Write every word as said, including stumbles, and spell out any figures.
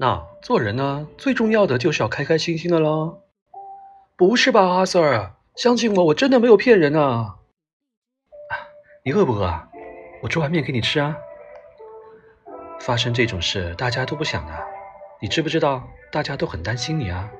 那做人呢，最重要的就是要开开心心的啦。不是吧，阿 Sir， 相信我，我真的没有骗人啊。啊，你饿不饿啊？我做碗面给你吃啊。发生这种事，大家都不想的。你知不知道，大家都很担心你啊。